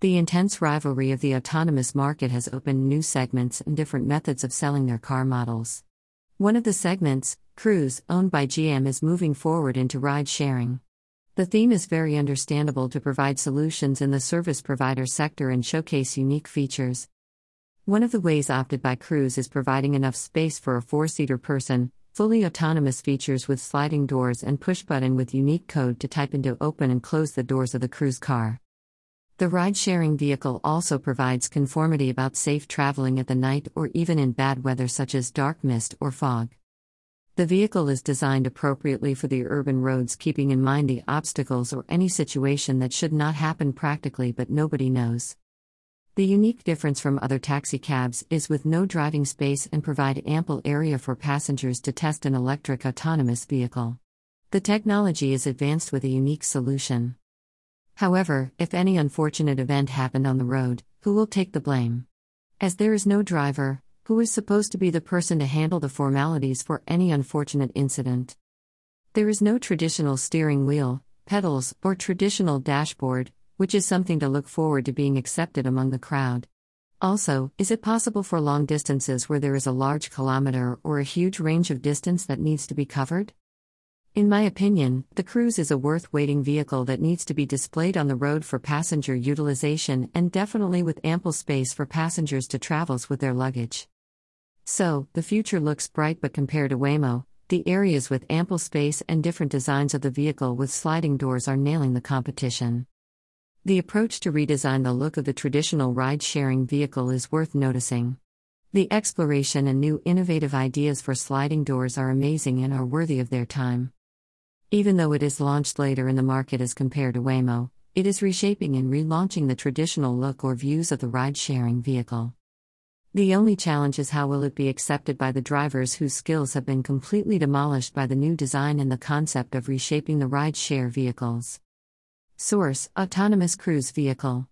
The intense rivalry of the autonomous market has opened new segments and different methods of selling their car models. One of the segments, Cruise, owned by GM, is moving forward into ride-sharing. The theme is very understandable to provide solutions in the service provider sector and showcase unique features. One of the ways opted by Cruise is providing enough space for a four-seater person, fully autonomous features with sliding doors and push button with unique code to type in to open and close the doors of the Cruise car. The ride-sharing vehicle also provides conformity about safe traveling at the night or even in bad weather such as dark mist or fog. The vehicle is designed appropriately for the urban roads, keeping in mind the obstacles or any situation that should not happen practically but nobody knows. The unique difference from other taxicabs is with no driving space and provide ample area for passengers to test an electric autonomous vehicle. The technology is advanced with a unique solution. However, if any unfortunate event happened on the road, who will take the blame? As there is no driver, who is supposed to be the person to handle the formalities for any unfortunate incident? There is no traditional steering wheel, pedals, or traditional dashboard, which is something to look forward to being accepted among the crowd. Also, is it possible for long distances where there is a large kilometer or a huge range of distance that needs to be covered? In my opinion, the Cruise is a worth-waiting vehicle that needs to be displayed on the road for passenger utilization and definitely with ample space for passengers to travel with their luggage. So, the future looks bright, but compared to Waymo, the areas with ample space and different designs of the vehicle with sliding doors are nailing the competition. The approach to redesign the look of the traditional ride-sharing vehicle is worth noticing. The exploration and new innovative ideas for sliding doors are amazing and are worthy of their time. Even though it is launched later in the market as compared to Waymo, it is reshaping and relaunching the traditional look or views of the ride-sharing vehicle. The only challenge is how will it be accepted by the drivers whose skills have been completely demolished by the new design and the concept of reshaping the ride-share vehicles. Source: Autonomous Cruise Vehicle.